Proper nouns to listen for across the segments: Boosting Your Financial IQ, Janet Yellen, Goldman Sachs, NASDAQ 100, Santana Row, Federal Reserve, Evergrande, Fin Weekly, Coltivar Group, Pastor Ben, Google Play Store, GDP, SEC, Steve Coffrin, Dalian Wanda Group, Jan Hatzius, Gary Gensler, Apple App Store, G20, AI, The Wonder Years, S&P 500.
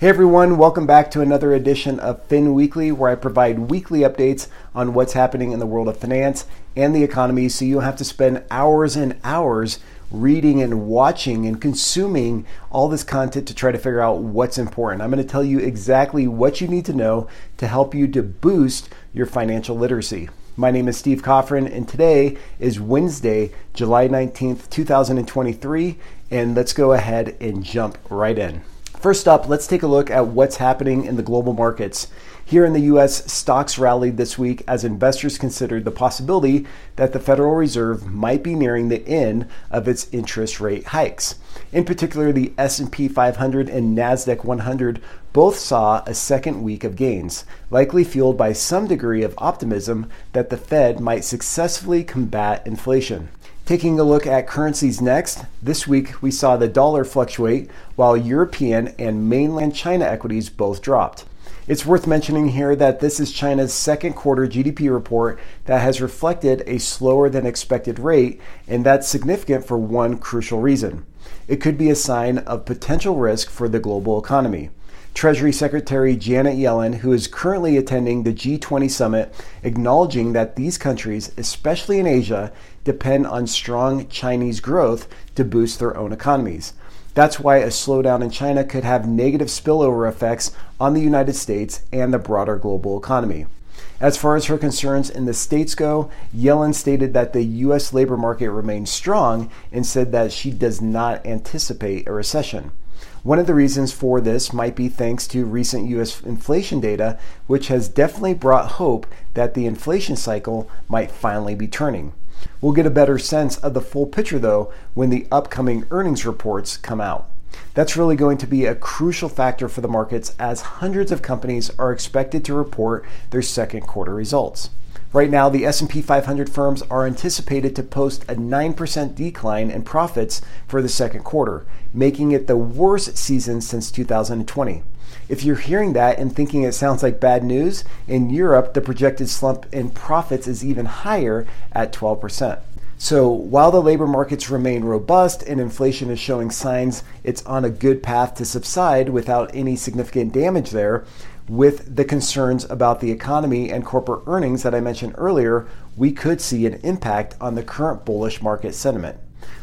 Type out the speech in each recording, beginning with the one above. Hey everyone, welcome back to another edition of Fin Weekly, where I provide weekly updates on what's happening in the world of finance and the economy, so you don't have to spend hours and hours reading and watching and consuming all this content to try to figure out what's important. I'm going to tell you exactly what you need to know to help you to boost your financial literacy. My name is Steve Coffrin, and today is Wednesday, July 19th, 2023, and let's go ahead and jump right in. First up, let's take a look at what's happening in the global markets. Here in the U.S., stocks rallied this week as investors considered the possibility that the Federal Reserve might be nearing the end of its interest rate hikes. In particular, the S&P 500 and NASDAQ 100 both saw a second week of gains, likely fueled by some degree of optimism that the Fed might successfully combat inflation. Taking a look at currencies next, this week we saw the dollar fluctuate while European and mainland China equities both dropped. It's worth mentioning here that this is China's second quarter GDP report that has reflected a slower than expected rate, and that's significant for one crucial reason. It could be a sign of potential risk for the global economy. Treasury Secretary Janet Yellen, who is currently attending the G20 summit, acknowledging that these countries, especially in Asia, depend on strong Chinese growth to boost their own economies. That's why a slowdown in China could have negative spillover effects on the United States and the broader global economy. As far as her concerns in the states go, Yellen stated that the U.S. labor market remains strong and said that she does not anticipate a recession. One of the reasons for this might be thanks to recent U.S. inflation data, which has definitely brought hope that the inflation cycle might finally be turning. We'll get a better sense of the full picture, though, when the upcoming earnings reports come out. That's really going to be a crucial factor for the markets, as hundreds of companies are expected to report their second quarter results. Right now, the S&P 500 firms are anticipated to post a 9% decline in profits for the second quarter, making it the worst season since 2020. If you're hearing that and thinking it sounds like bad news, in Europe, the projected slump in profits is even higher at 12%. So while the labor markets remain robust and inflation is showing signs it's on a good path to subside without any significant damage there, with the concerns about the economy and corporate earnings that I mentioned earlier, we could see an impact on the current bullish market sentiment.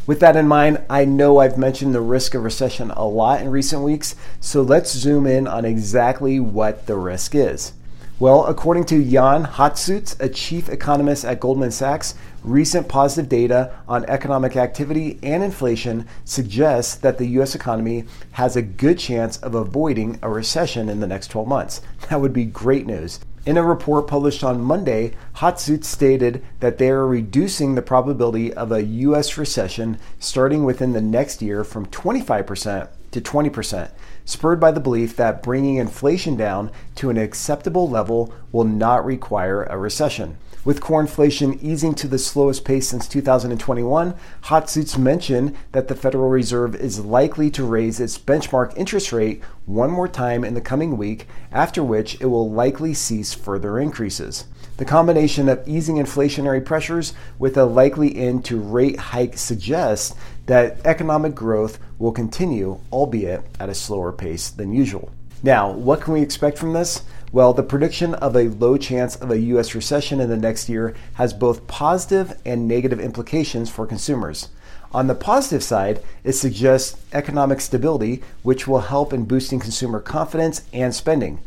With that in mind, I know I've mentioned the risk of recession a lot in recent weeks, so let's zoom in on exactly what the risk is. Well, according to Jan Hatzius, a chief economist at Goldman Sachs, recent positive data on economic activity and inflation suggests that the U.S. economy has a good chance of avoiding a recession in the next 12 months. That would be great news. In a report published on Monday, Hatzius stated that they are reducing the probability of a U.S. recession starting within the next year from 25% to 20%, spurred by the belief that bringing inflation down to an acceptable level will not require a recession. With core inflation easing to the slowest pace since 2021, Hatzius mentioned that the Federal Reserve is likely to raise its benchmark interest rate one more time in the coming week, after which it will likely cease further increases. The combination of easing inflationary pressures with a likely end to rate hike suggests that economic growth will continue, albeit at a slower pace than usual. Now, what can we expect from this? Well, the prediction of a low chance of a U.S. recession in the next year has both positive and negative implications for consumers. On the positive side, it suggests economic stability, which will help in boosting consumer confidence and spending.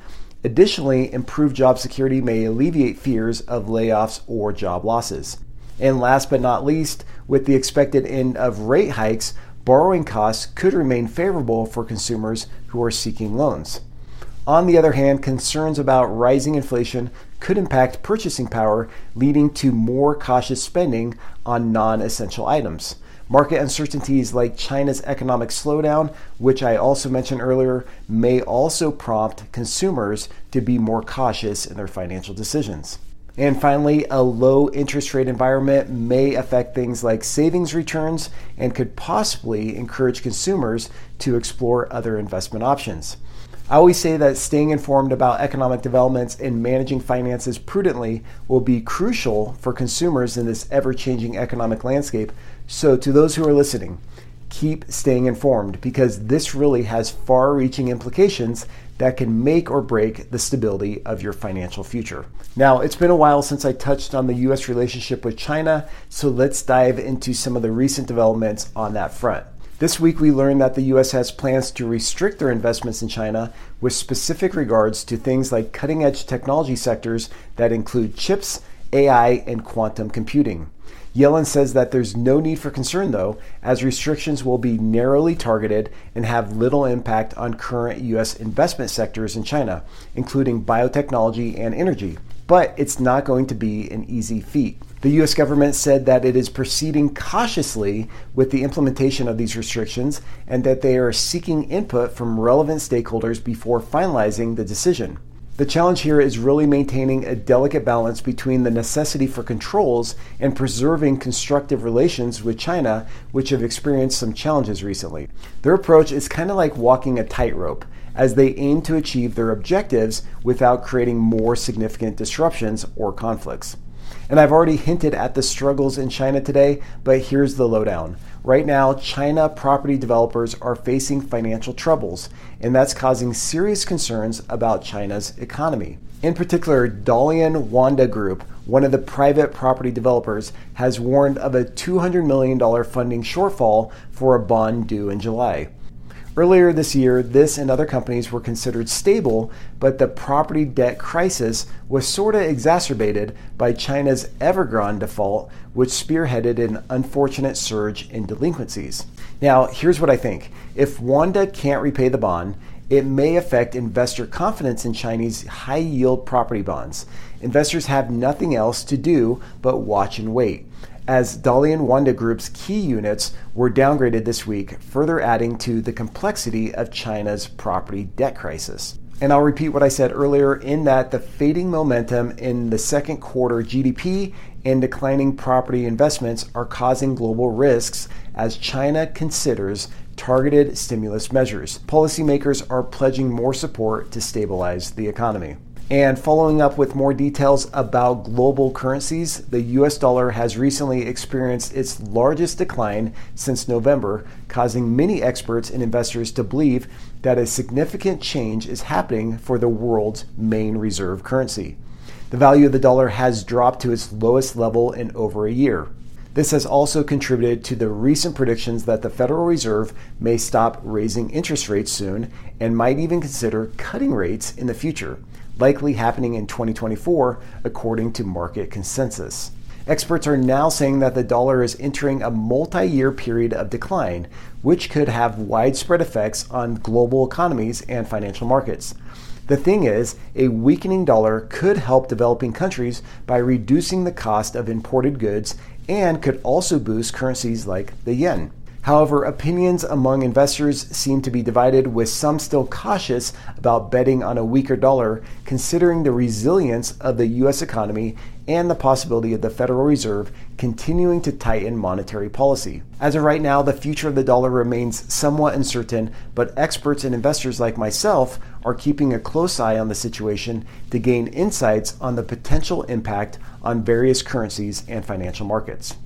Additionally, improved job security may alleviate fears of layoffs or job losses. And last but not least, with the expected end of rate hikes, borrowing costs could remain favorable for consumers who are seeking loans. On the other hand, concerns about rising inflation could impact purchasing power, leading to more cautious spending on non-essential items. Market uncertainties like China's economic slowdown, which I also mentioned earlier, may also prompt consumers to be more cautious in their financial decisions. And finally, a low interest rate environment may affect things like savings returns and could possibly encourage consumers to explore other investment options. I always say that staying informed about economic developments and managing finances prudently will be crucial for consumers in this ever-changing economic landscape. So to those who are listening, keep staying informed, because this really has far-reaching implications that can make or break the stability of your financial future. Now, it's been a while since I touched on the US relationship with China, so let's dive into some of the recent developments on that front. This week, we learned that the US has plans to restrict their investments in China with specific regards to things like cutting-edge technology sectors that include chips, AI, and quantum computing. Yellen says that there's no need for concern, though, as restrictions will be narrowly targeted and have little impact on current U.S. investment sectors in China, including biotechnology and energy. But it's not going to be an easy feat. The U.S. government said that it is proceeding cautiously with the implementation of these restrictions and that they are seeking input from relevant stakeholders before finalizing the decision. The challenge here is really maintaining a delicate balance between the necessity for controls and preserving constructive relations with China, which have experienced some challenges recently. Their approach is kind of like walking a tightrope, as they aim to achieve their objectives without creating more significant disruptions or conflicts. And I've already hinted at the struggles in China today, but here's the lowdown. Right now, China property developers are facing financial troubles, and that's causing serious concerns about China's economy. In particular, Dalian Wanda Group, one of the private property developers, has warned of a $200 million funding shortfall for a bond due in July. Earlier this year, this and other companies were considered stable, but the property debt crisis was sort of exacerbated by China's Evergrande default, which spearheaded an unfortunate surge in delinquencies. Now, here's what I think. If Wanda can't repay the bond, it may affect investor confidence in Chinese high-yield property bonds. Investors have nothing else to do but watch and wait, as Dalian Wanda Group's key units were downgraded this week, further adding to the complexity of China's property debt crisis. And I'll repeat what I said earlier, in that the fading momentum in the second quarter GDP and declining property investments are causing global risks as China considers targeted stimulus measures. Policymakers are pledging more support to stabilize the economy. And following up with more details about global currencies, the US dollar has recently experienced its largest decline since November, causing many experts and investors to believe that a significant change is happening for the world's main reserve currency. The value of the dollar has dropped to its lowest level in over a year. This has also contributed to the recent predictions that the Federal Reserve may stop raising interest rates soon and might even consider cutting rates in the future, likely happening in 2024, according to market consensus. Experts are now saying that the dollar is entering a multi-year period of decline, which could have widespread effects on global economies and financial markets. The thing is, a weakening dollar could help developing countries by reducing the cost of imported goods and could also boost currencies like the yen. However, opinions among investors seem to be divided, with some still cautious about betting on a weaker dollar, considering the resilience of the U.S. economy and the possibility of the Federal Reserve continuing to tighten monetary policy. As of right now, the future of the dollar remains somewhat uncertain, but experts and investors like myself are keeping a close eye on the situation to gain insights on the potential impact on various currencies and financial markets.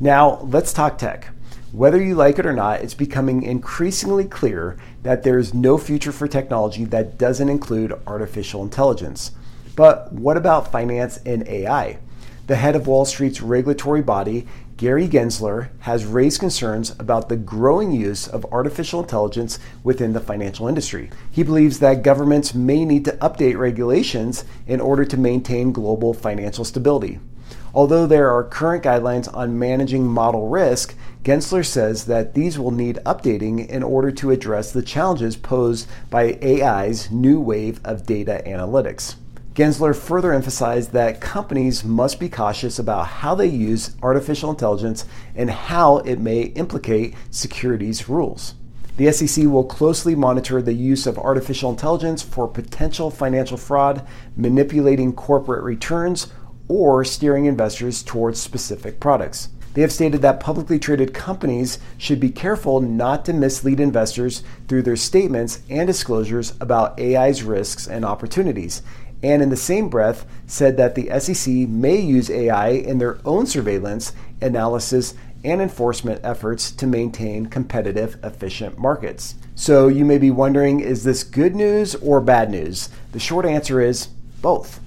Now, let's talk tech. Whether you like it or not, it's becoming increasingly clear that there is no future for technology that doesn't include artificial intelligence. But what about finance and AI? The head of Wall Street's regulatory body, Gary Gensler, has raised concerns about the growing use of artificial intelligence within the financial industry. He believes that governments may need to update regulations in order to maintain global financial stability. Although there are current guidelines on managing model risk, Gensler says that these will need updating in order to address the challenges posed by AI's new wave of data analytics. Gensler further emphasized that companies must be cautious about how they use artificial intelligence and how it may implicate securities rules. The SEC will closely monitor the use of artificial intelligence for potential financial fraud, manipulating corporate returns, or steering investors towards specific products. They have stated that publicly traded companies should be careful not to mislead investors through their statements and disclosures about AI's risks and opportunities, and in the same breath said that the SEC may use AI in their own surveillance, analysis, and enforcement efforts to maintain competitive, efficient markets. So you may be wondering, is this good news or bad news? The short answer is both.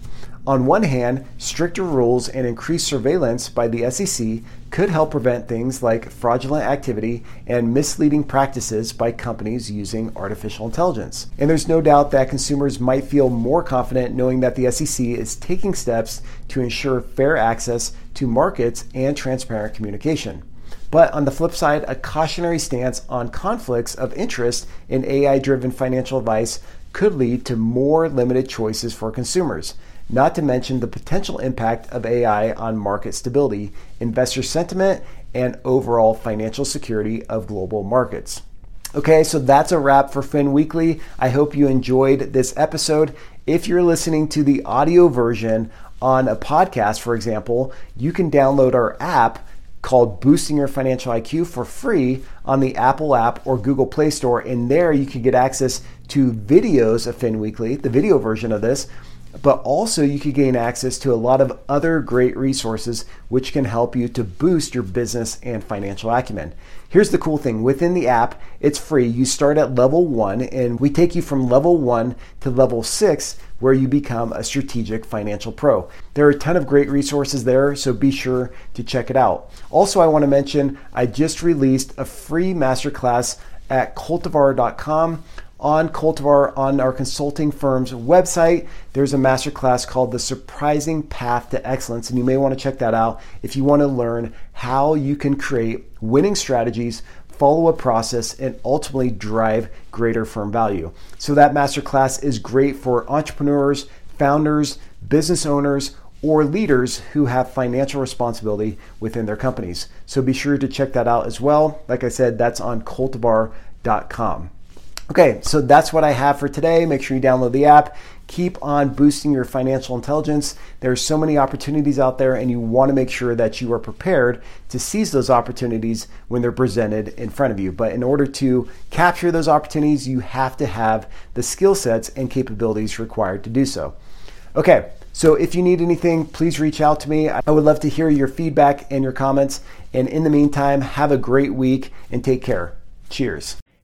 On one hand, stricter rules and increased surveillance by the SEC could help prevent things like fraudulent activity and misleading practices by companies using artificial intelligence. And there's no doubt that consumers might feel more confident knowing that the SEC is taking steps to ensure fair access to markets and transparent communication. But on the flip side, a cautionary stance on conflicts of interest in AI-driven financial advice could lead to more limited choices for consumers. Not to mention the potential impact of AI on market stability, investor sentiment, and overall financial security of global markets. Okay, so that's a wrap for Fin Weekly. I hope you enjoyed this episode. If you're listening to the audio version on a podcast, for example, you can download our app called Boosting Your Financial IQ for free on the Apple App or Google Play Store. And there you can get access to videos of Fin Weekly, the video version of this, but also you could gain access to a lot of other great resources which can help you to boost your business and financial acumen. Here's the cool thing. Within the app, it's free. You start at level 1, and we take you from level 1 to level 6, where you become a strategic financial pro. There are a ton of great resources there, so be sure to check it out. Also, I want to mention, I just released a free masterclass at cultivar.com. On Cultivar, on our consulting firm's website, there's a masterclass called The Surprising Path to Excellence, and you may want to check that out if you want to learn how you can create winning strategies, follow a process, and ultimately drive greater firm value. So that masterclass is great for entrepreneurs, founders, business owners, or leaders who have financial responsibility within their companies. So be sure to check that out as well. Like I said, that's on cultivar.com. Okay, so that's what I have for today. Make sure you download the app. Keep on boosting your financial intelligence. There are so many opportunities out there, and you want to make sure that you are prepared to seize those opportunities when they're presented in front of you. But in order to capture those opportunities, you have to have the skill sets and capabilities required to do so. Okay, so if you need anything, please reach out to me. I would love to hear your feedback and your comments. And in the meantime, have a great week and take care. Cheers.